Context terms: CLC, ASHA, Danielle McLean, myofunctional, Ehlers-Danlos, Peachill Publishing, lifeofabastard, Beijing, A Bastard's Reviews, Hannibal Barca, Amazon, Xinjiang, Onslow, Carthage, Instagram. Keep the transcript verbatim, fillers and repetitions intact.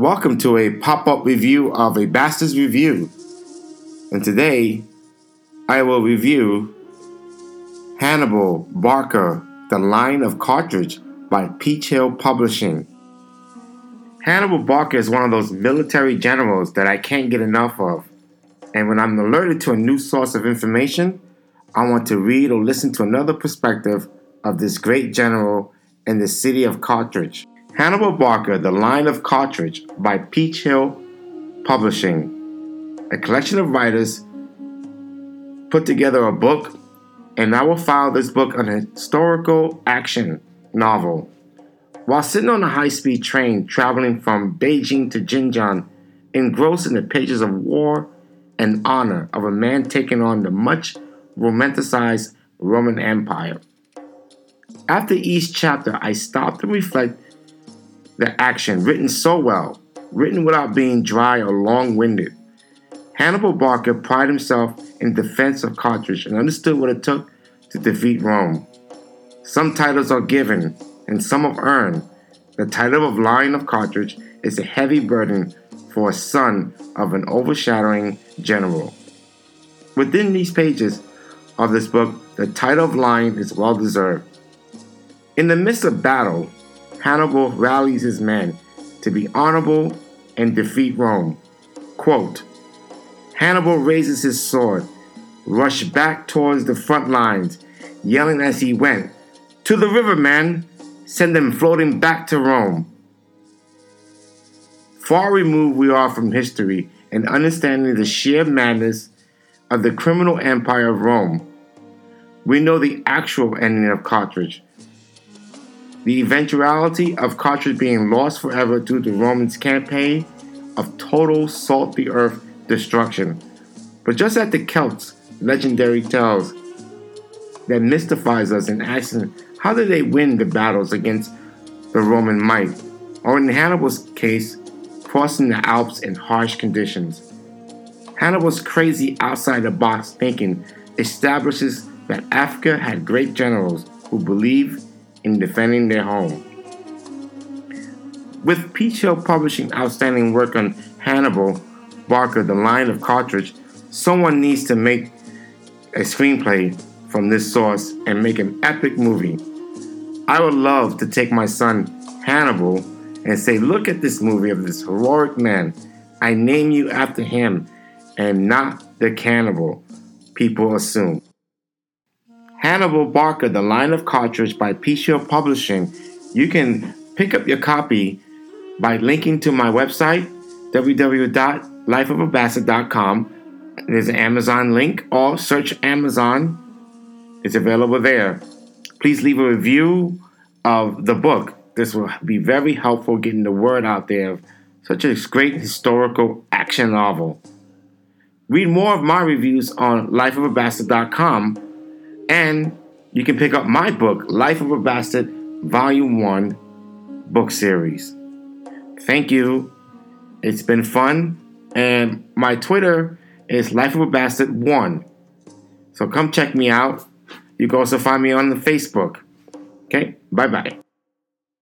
Welcome to a pop-up review of A Bastard's Review. And today, I will review Hannibal Barca, The Line of Carthage by Peachill Publishing. Hannibal Barca is one of those military generals that I can't get enough of. And when I'm alerted to a new source of information, I want to read or listen to another perspective of this great general in the city of Carthage. Hannibal Barca, The Line of Carthage by Peachill Publishing, a collection of writers put together a book, and I will file this book an historical action novel. While sitting on a high-speed train traveling from Beijing to Xinjiang, engrossed in the pages of war and honor of a man taking on the much romanticized Roman Empire. After each chapter, I stopped and reflect. The action, written so well, written without being dry or long-winded. Hannibal Barca prided himself in defense of Carthage and understood what it took to defeat Rome. Some titles are given and some are earned. The title of Lion of Carthage is a heavy burden for a son of an overshadowing general. Within these pages of this book, the title of Lion is well-deserved. In the midst of battle, Hannibal rallies his men to be honorable and defeat Rome. Quote, Hannibal raises his sword, rushed back towards the front lines, yelling as he went, to the river, men! Send them floating back to Rome. Far removed we are from history and understanding the sheer madness of the criminal empire of Rome. We know the actual ending of Carthage. The eventuality of Carthage being lost forever due to Rome's campaign of total salt-the-earth destruction. But just as the Celts' legendary tales that mystifies us in action, how did they win the battles against the Roman might? Or in Hannibal's case, crossing the Alps in harsh conditions. Hannibal's crazy outside-the-box thinking establishes that Africa had great generals who believed in defending their home. With Peachill Publishing outstanding work on Hannibal Barca, The Line of Carthage, someone needs to make a screenplay from this source and make an epic movie. I would love to take my son Hannibal and say, look at this movie of this heroic man. I name you after him and not the cannibal people assume. Hannibal Barca, The Line of Carthage by Peachill Publishing. You can pick up your copy by linking to my website, w w w dot life of a bastard dot com. There's an Amazon link, or search Amazon. It's available there. Please leave a review of the book. This will be very helpful getting the word out there of such a great historical action novel. Read more of my reviews on life of a bastard dot com. And you can pick up my book, Life of a Bastard, Volume one, book series. Thank you. It's been fun. And my Twitter is life of a bastard one. So come check me out. You can also find me on the Facebook. Okay, bye-bye.